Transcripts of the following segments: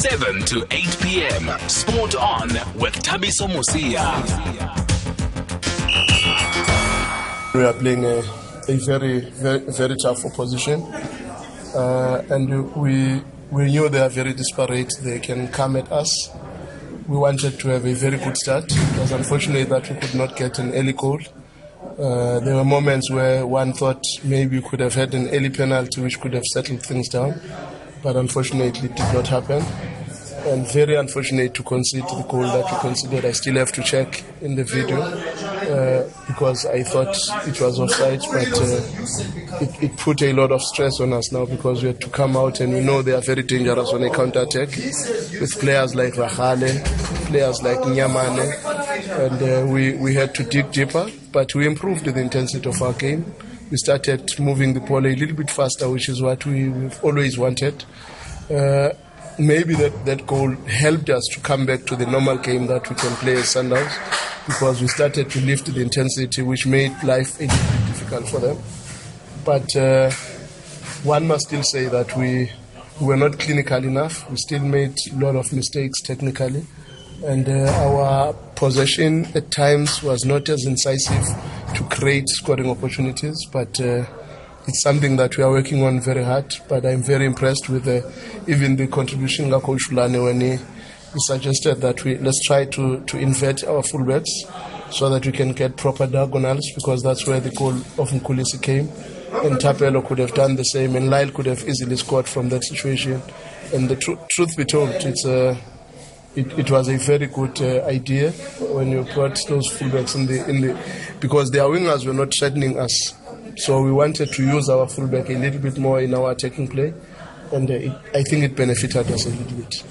7 to 8 p.m. Sport On with Tabiso Mosia. We are playing a very, very, very tough opposition, and we knew they are very disparate. They can come at us. We wanted to have a very good start. It was unfortunate that we could not get an early goal. There were moments where one thought maybe we could have had an early penalty which could have settled things down, but unfortunately it did not happen. And very unfortunate to concede the goal that we conceded. I still have to check in the video because I thought it was offside, but it put a lot of stress on us now because we had to come out, and we know they are very dangerous on a counter-attack with players like Rahale, players like Nyamane, and we had to dig deeper, but we improved the intensity of our game. We started moving the ball a little bit faster, which is what we've always wanted. Maybe that goal helped us to come back to the normal game that we can play as Sundowns, because we started to lift the intensity, which made life a little bit difficult for them. But one must still say that we were not clinical enough. We still made a lot of mistakes technically, and our possession at times was not as incisive to create scoring opportunities, but it's something that we are working on very hard. But I'm very impressed with even the contribution Gakoshulane when he suggested that let's try to invert our fullbacks so that we can get proper diagonals, because that's where the goal of Nkulisi came. And Tapelo could have done the same, and Lyle could have easily scored from that situation. And the truth be told, it was a very good idea when you brought those fullbacks because their wingers were not threatening us. So we wanted to use our fullback a little bit more in our attacking play, and I think it benefited us a little bit.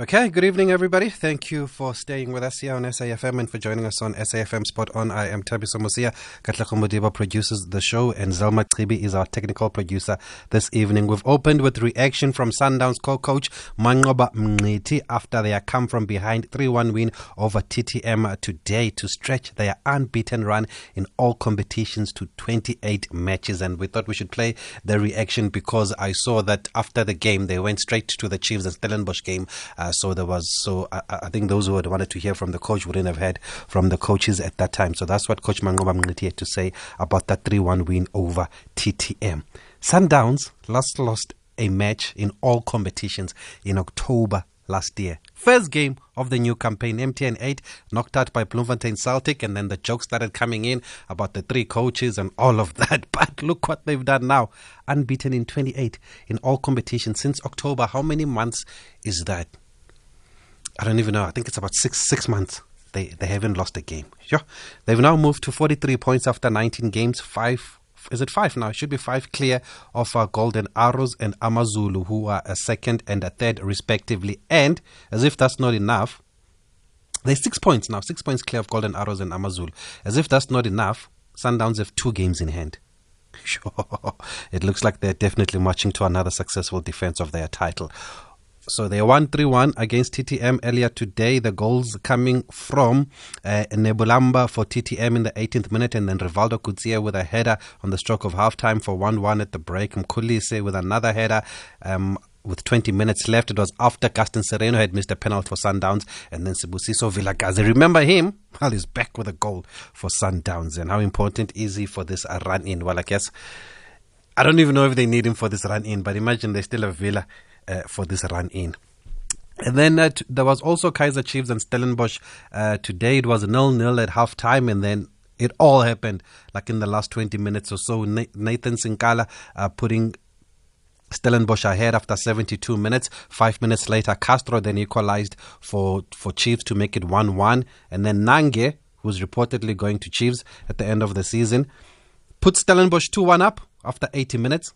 Okay, good evening, everybody. Thank you for staying with us here on SAFM and for joining us on SAFM Spot On. I am Tabiso Mosia. Katla Komodiva produces the show, and Zelma Tribi is our technical producer this evening. We've opened with reaction from Sundowns co-coach Manqoba Mngqithi after their come-from-behind 3-1 win over TTM today to stretch their unbeaten run in all competitions to 28 matches. And we thought we should play the reaction because I saw that after the game, they went straight to the Chiefs and Stellenbosch game. I think those who had wanted to hear from the coach wouldn't have heard from the coaches at that time. So that's what Coach Manqoba Mngqithi had to say about that 3-1 win over TTM. Sundowns last lost a match in all competitions in October last year. First game of the new campaign, MTN 8, knocked out by Bloemfontein Celtic, and then the jokes started coming in about the three coaches and all of that. But look what they've done now. Unbeaten in 28 in all competitions since October. How many months is that? I don't even know. I think it's about six months. They haven't lost a game. Sure. They've now moved to 43 points after 19 games. Is it five now? It should be 5 clear of Golden Arrows and Amazulu, who are a second and a third respectively. And as if that's not enough, they're 6 points now. 6 points clear of Golden Arrows and Amazulu. As if that's not enough, Sundowns have 2 games in hand. Sure. It looks like they're definitely marching to another successful defense of their title. So they won 3-1 against TTM earlier today. The goals coming from Nebulamba for TTM in the 18th minute, and then Rivaldo Kuzia with a header on the stroke of halftime for 1-1 at the break. Mkulise with another header with 20 minutes left. It was after Gaston Sereno had missed a penalty for Sundowns, and then Sibusiso Vilakazi. Remember him? Well, he's back with a goal for Sundowns. And how important is he for this run-in? Well, I guess I don't even know if they need him for this run-in, but imagine they still have Villa for this run-in. And then there was also Kaizer Chiefs and Stellenbosch today. It was 0-0 at halftime, and then it all happened like in the last 20 minutes or so. Nathan Sinkala putting Stellenbosch ahead after 72 minutes. 5 minutes later, Castro then equalized for Chiefs to make it 1-1. And then Nange, who's reportedly going to Chiefs at the end of the season, put Stellenbosch 2-1 up after 80 minutes.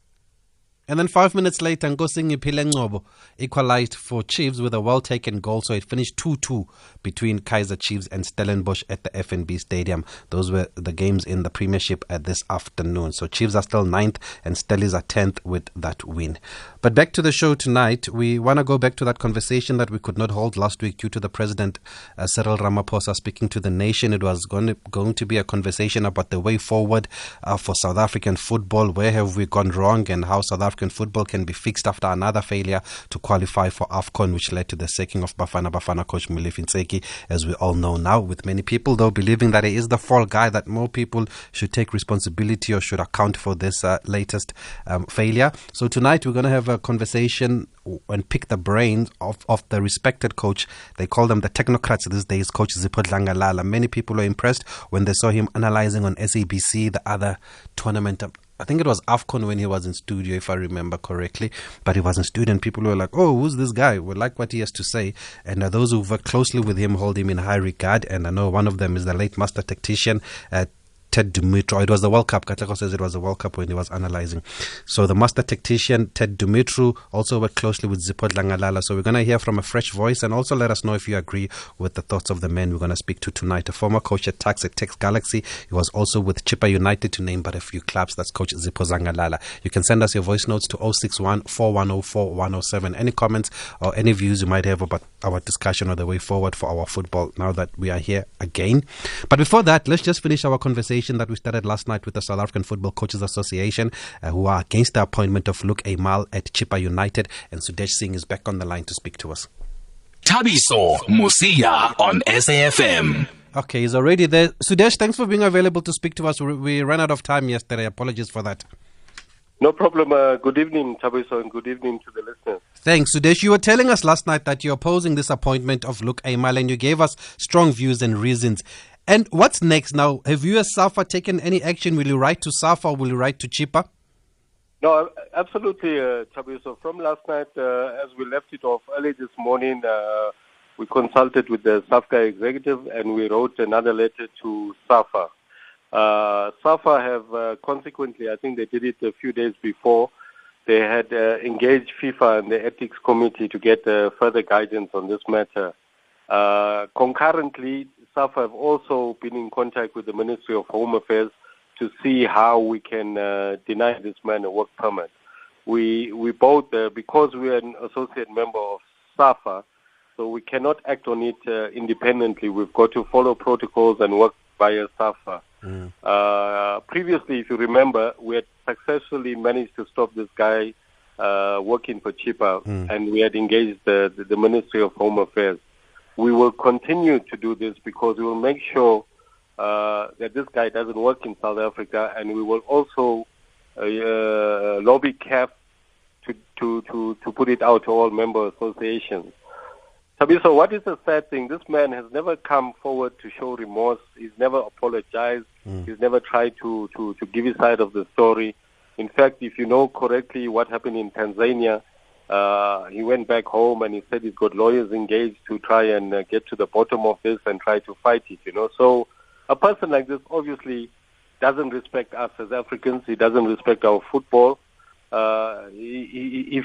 And then 5 minutes later, Nkosingiphile Ngcobo equalized for Chiefs with a well-taken goal. So it finished 2-2 between Kaizer Chiefs and Stellenbosch at the FNB Stadium. Those were the games in the Premiership this afternoon. So Chiefs are still 9th and Stellies are 10th with that win. But back to the show tonight, we want to go back to that conversation that we could not hold last week due to the President, Cyril Ramaphosa, speaking to the nation. It was going to be a conversation about the way forward for South African football. Where have we gone wrong, and how South Africa African football can be fixed after another failure to qualify for AFCON, which led to the sacking of Bafana coach Mulefi Nseki, as we all know now, with many people, though, believing that he is the fall guy, that more people should take responsibility or should account for this latest failure. So tonight we're going to have a conversation and pick the brains of the respected coach. They call them the technocrats these days, Coach Zipho Dlangalala. Many people were impressed when they saw him analysing on SABC, the other tournament. I think it was AFCON when he was in studio, if I remember correctly. But he was in studio and people were like, oh, who's this guy? We like what he has to say. And those who work closely with him hold him in high regard. And I know one of them is the late master tactician Ted Dumitru. It was the World Cup. Katla says it was the World Cup when he was analysing. So the master tactician, Ted Dumitru, also worked closely with Zipho Dlangalala. So we're going to hear from a fresh voice, and also let us know if you agree with the thoughts of the men we're going to speak to tonight. A former coach at Tex Galaxy. He was also with Chippa United, to name but a few clubs. That's Coach Zipho Dlangalala. You can send us your voice notes to 061-4104-107. Any comments or any views you might have about our discussion or the way forward for our football now that we are here again. But before that, let's just finish our conversation that we started last night with the South African Football Coaches Association, who are against the appointment of Luc Eymael at Chippa United, and Sudesh Singh is back on the line to speak to us. Tabiso Mosia on SAFM. Okay, he's already there. Sudesh, thanks for being available to speak to us. We ran out of time yesterday. Apologies for that. No problem. Good evening, Tabiso, and good evening to the listeners. Thanks, Sudesh. You were telling us last night that you're opposing this appointment of Luc Eymael, and you gave us strong views and reasons. And what's next now? Have you as SAFA taken any action? Will you write to SAFA or will you write to Chippa? No, absolutely, Tabiso. From last night, as we left it off early this morning, we consulted with the SAFA executive and we wrote another letter to SAFA. SAFA have consequently, I think they did it a few days before, they had engaged FIFA and the ethics committee to get further guidance on this matter. Concurrently, SAFA have also been in contact with the Ministry of Home Affairs to see how we can deny this man a work permit. We both, because we are an associate member of SAFA, so we cannot act on it independently. We've got to follow protocols and work via SAFA. Mm. Previously, if you remember, we had successfully managed to stop this guy working for Chippa, and we had engaged the Ministry of Home Affairs. We will continue to do this because we will make sure that this guy doesn't work in South Africa, and we will also lobby CAF to put it out to all member associations. So what is the sad thing? This man has never come forward to show remorse. He's never apologized. He's never tried to give his side of the story. In fact, if you know correctly what happened in Tanzania, he went back home and he said he's got lawyers engaged to try and get to the bottom of this and try to fight it, you know. So a person like this obviously doesn't respect us as Africans. He doesn't respect our football. He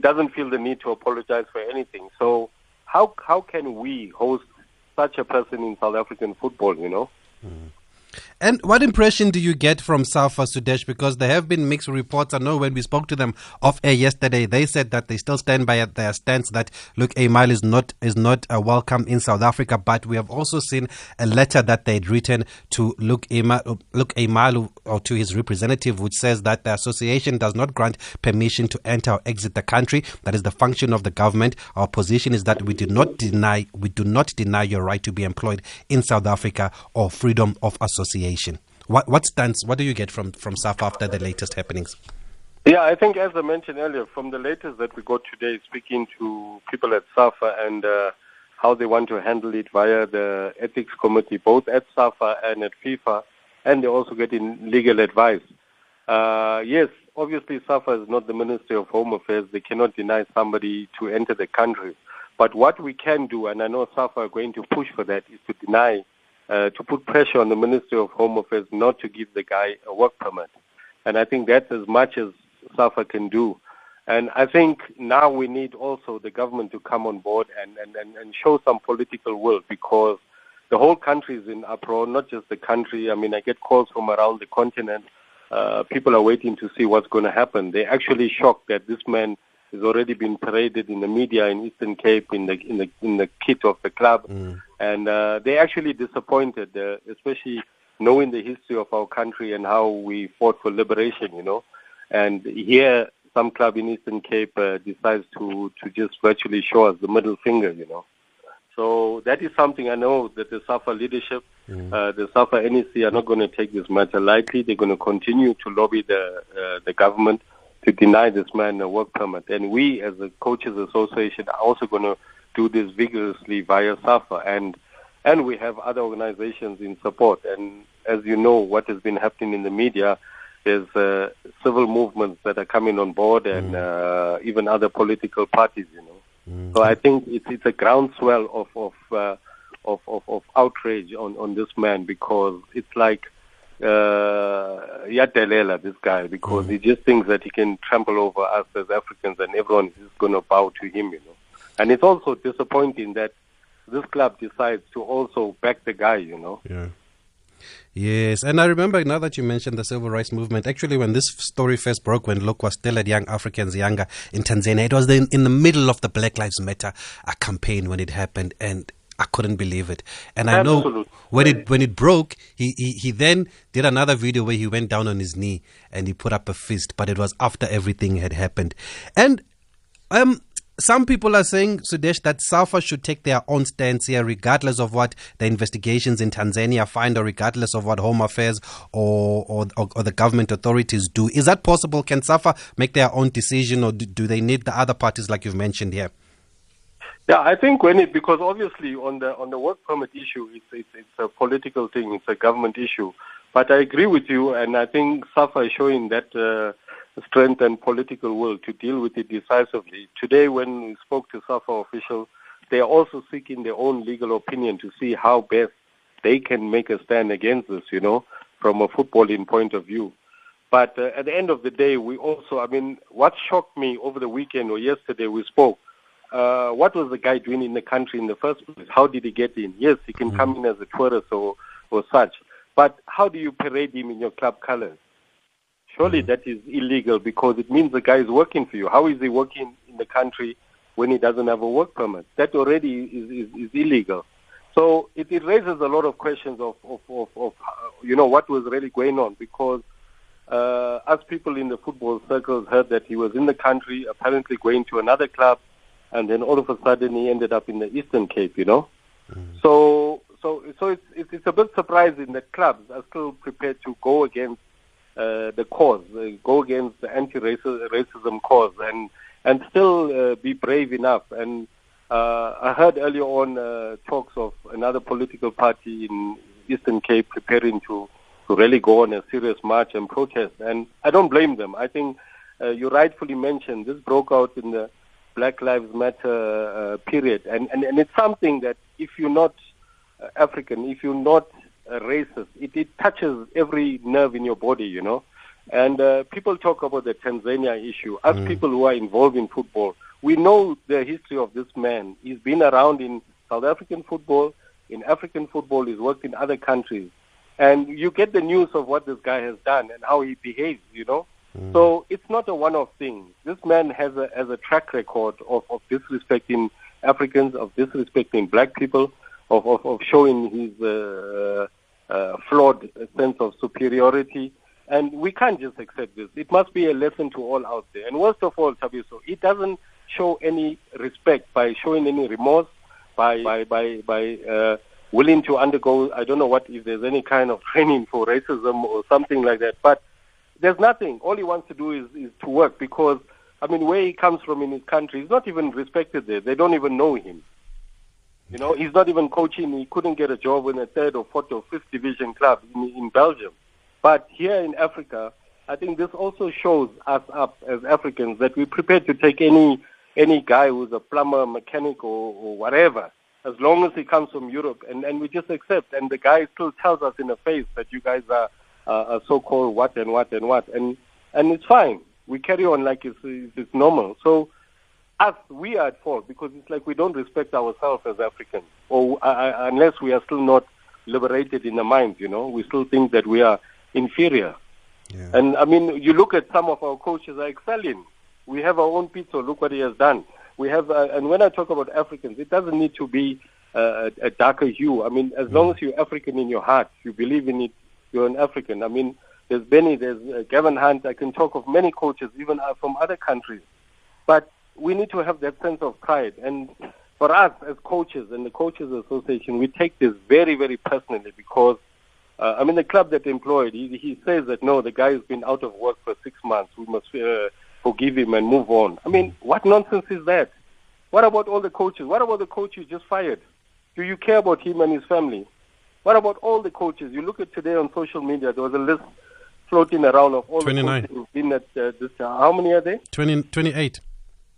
doesn't feel the need to apologize for anything. So how can we host such a person in South African football, you know? Mm-hmm. And what impression do you get from SAFA, Sudesh? Because there have been mixed reports. I know when we spoke to them off air yesterday, they said that they still stand by their stance that Luc Eymael is not welcome in South Africa. But we have also seen a letter that they'd written to Luc Eymael or to his representative, which says that the association does not grant permission to enter or exit the country. That is the function of the government. Our position is that we do not deny your right to be employed in South Africa or freedom of association. What stance? What do you get from SAFA after the latest happenings? Yeah, I think as I mentioned earlier, from the latest that we got today, speaking to people at SAFA and how they want to handle it via the ethics committee, both at SAFA and at FIFA, and they also getting legal advice. Yes, obviously SAFA is not the Ministry of Home Affairs. They cannot deny somebody to enter the country. But what we can do, and I know SAFA are going to push for that, is to deny to put pressure on the Ministry of Home Affairs not to give the guy a work permit. And I think that's as much as SAFA can do. And I think now we need also the government to come on board and show some political will, because the whole country is in uproar, not just the country. I mean, I get calls from around the continent. People are waiting to see what's going to happen. They're actually shocked that this man has already been paraded in the media in Eastern Cape in the kit of the club. Mm. And they're actually disappointed, especially knowing the history of our country and how we fought for liberation, you know. And here some club in Eastern Cape decides to just virtually show us the middle finger, you know. So that is something I know that the SAFA leadership, the SAFA NEC are not going to take this matter lightly. They're going to continue to lobby the government to deny this man a work permit. And we, as a coaches association, are also going to do this vigorously via SAFA. And we have other organizations in support. And as you know, what has been happening in the media, there's civil movements that are coming on board and even other political parties, you know. So I think it's a groundswell of outrage on this man, because it's like Yatelela, this guy, because he just thinks that he can trample over us as Africans and everyone is just going to bow to him, you know. And it's also disappointing that this club decides to also back the guy, you know. Yeah. Yes, and I remember now that you mentioned the civil rights movement. Actually, when this story first broke, when Luc was still at Young Africans Younger in Tanzania, it was in the middle of the Black Lives Matter campaign when it happened, and I couldn't believe it. And I know when it broke, he then did another video where he went down on his knee and he put up a fist, but it was after everything had happened. And some people are saying, Sudesh, that SAFA should take their own stance here, regardless of what the investigations in Tanzania find, or regardless of what Home Affairs or the government authorities do. Is that possible? Can SAFA make their own decision, or do they need the other parties like you've mentioned here? Yeah, I think because obviously on the work permit issue, it's a political thing, it's a government issue. But I agree with you, and I think SAFA is showing that strength and political will to deal with it decisively. Today, when we spoke to SAFA officials, they are also seeking their own legal opinion to see how best they can make a stand against this, you know, from a footballing point of view. But at the end of the day, we also, I mean, what shocked me over the weekend or yesterday we spoke, what was the guy doing in the country in the first place? How did he get in? Yes, he can come in as a tourist or such, but how do you parade him in your club colors? Surely that is illegal, because it means the guy is working for you. How is he working in the country when he doesn't have a work permit? That already is illegal. So it raises a lot of questions of you know, what was really going on, because us people in the football circles heard that he was in the country, apparently going to another club, and then all of a sudden he ended up in the Eastern Cape, you know. So it's a bit surprising that clubs are still prepared to go against the cause, go against the anti-racism cause, and still be brave enough. And I heard earlier on talks of another political party in Eastern Cape preparing to really go on a serious march and protest. And I don't blame them. I think you rightfully mentioned this broke out in the Black Lives Matter period. And it's something that if you're not African, if you're not racist, it touches every nerve in your body, you know. And people talk about the Tanzania issue. As people who are involved in football, we know the history of this man. He's been around in South African football, he's worked in other countries. And you get the news of what this guy has done and how he behaves, you know. So it's not a one-off thing. This man has a track record of disrespecting Africans, of disrespecting black people, of showing his flawed sense of superiority, and we can't just accept this. It must be a lesson to all out there. And worst of all, Tabiso, it doesn't show any respect by showing any remorse, by willing to undergo, I don't know what, if there's any kind of training for racism or something like that, but there's nothing. All he wants to do is to work, because, I mean, where he comes from in his country, he's not even respected there. They don't even know him. You know, he's not even coaching. He couldn't get a job in a third or fourth or fifth division club in Belgium. But here in Africa, I think this also shows us up as Africans that we're prepared to take any guy who's a plumber, mechanic, or whatever, as long as he comes from Europe, and we just accept. And the guy still tells us in the face that you guys are so-called what and what and what. And it's fine. We carry on like it's normal. So we are at fault, because it's like we don't respect ourselves as Africans, or unless we are still not liberated in the mind, you know, we still think that we are inferior. Yeah. And, I mean, you look at some of our coaches are excelling. We have our own pizza. Look what he has done. We have, and when I talk about Africans, it doesn't need to be a darker hue. I mean, as long as you're African in your heart, you believe in it, you're an African. I mean, There's Benny, there's Gavin Hunt. I can talk of many coaches, even from other countries. But we need to have that sense of pride. And for us as coaches and the Coaches Association, we take this very, very personally because, I mean, the club that employed, he says that, no, the guy has been out of work for 6 months. We must forgive him and move on. I mean, what nonsense is that? What about all the coaches? What about the coach you just fired? Do you care about him and his family? What about all the coaches? You look at today on social media, there was a list floating around of all 29. The coaches who've been at this. How many are there? 28.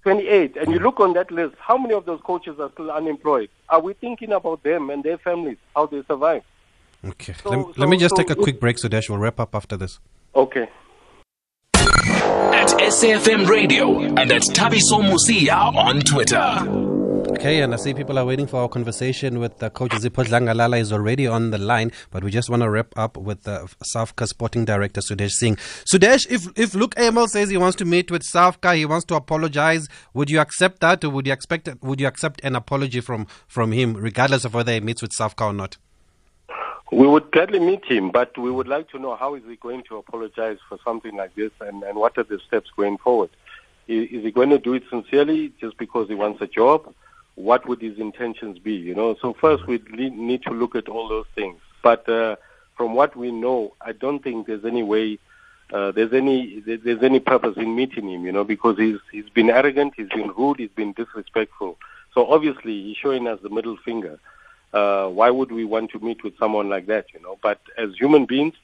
28. And you look on that list, how many of those coaches are still unemployed? Are we thinking about them and their families, how they survive? Okay. Let me just take a quick break, Sudesh. We'll wrap up after this. Okay. At SAFM Radio and at Tabiso Mosia on Twitter. Okay, and I see people are waiting for our conversation with Coach Zipho Dlangalala is already on the line, but we just want to wrap up with SAFCA Sporting Director Sudesh Singh. Sudesh, if Luc Eymael says he wants to meet with SAFCA, he wants to apologize, would you accept that, or would you accept an apology from him, regardless of whether he meets with SAFCA or not? We would gladly meet him, but we would like to know how is he going to apologize for something like this, and what are the steps going forward? Is he going to do it sincerely just because he wants a job? What would his intentions be, you know? So first we need to look at all those things. But from what we know, I don't think there's any way, there's any purpose in meeting him, you know, because he's been arrogant, he's been rude, he's been disrespectful. So obviously he's showing us the middle finger. Why would we want to meet with someone like that, you know? But as human beings,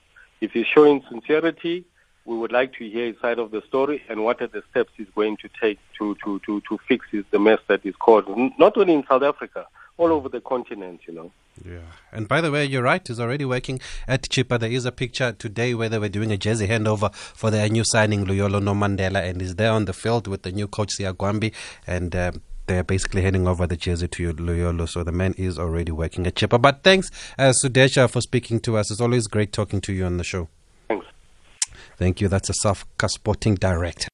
if he's showing sincerity, we would like to hear his side of the story and what are the steps he's going to take to fix the mess that is caused, not only in South Africa, all over the continent, you know. Yeah. And by the way, you're right, he's already working at Chippa. There is a picture today where they were doing a jersey handover for their new signing, Luyolo Nomandela, and he's there on the field with the new coach, Siagwambi, and they're basically handing over the jersey to you, Luyolo. So the man is already working at Chippa. But thanks, Sudesha, for speaking to us. It's always great talking to you on the show. Thank you. That's a SAFCA Sporting Director.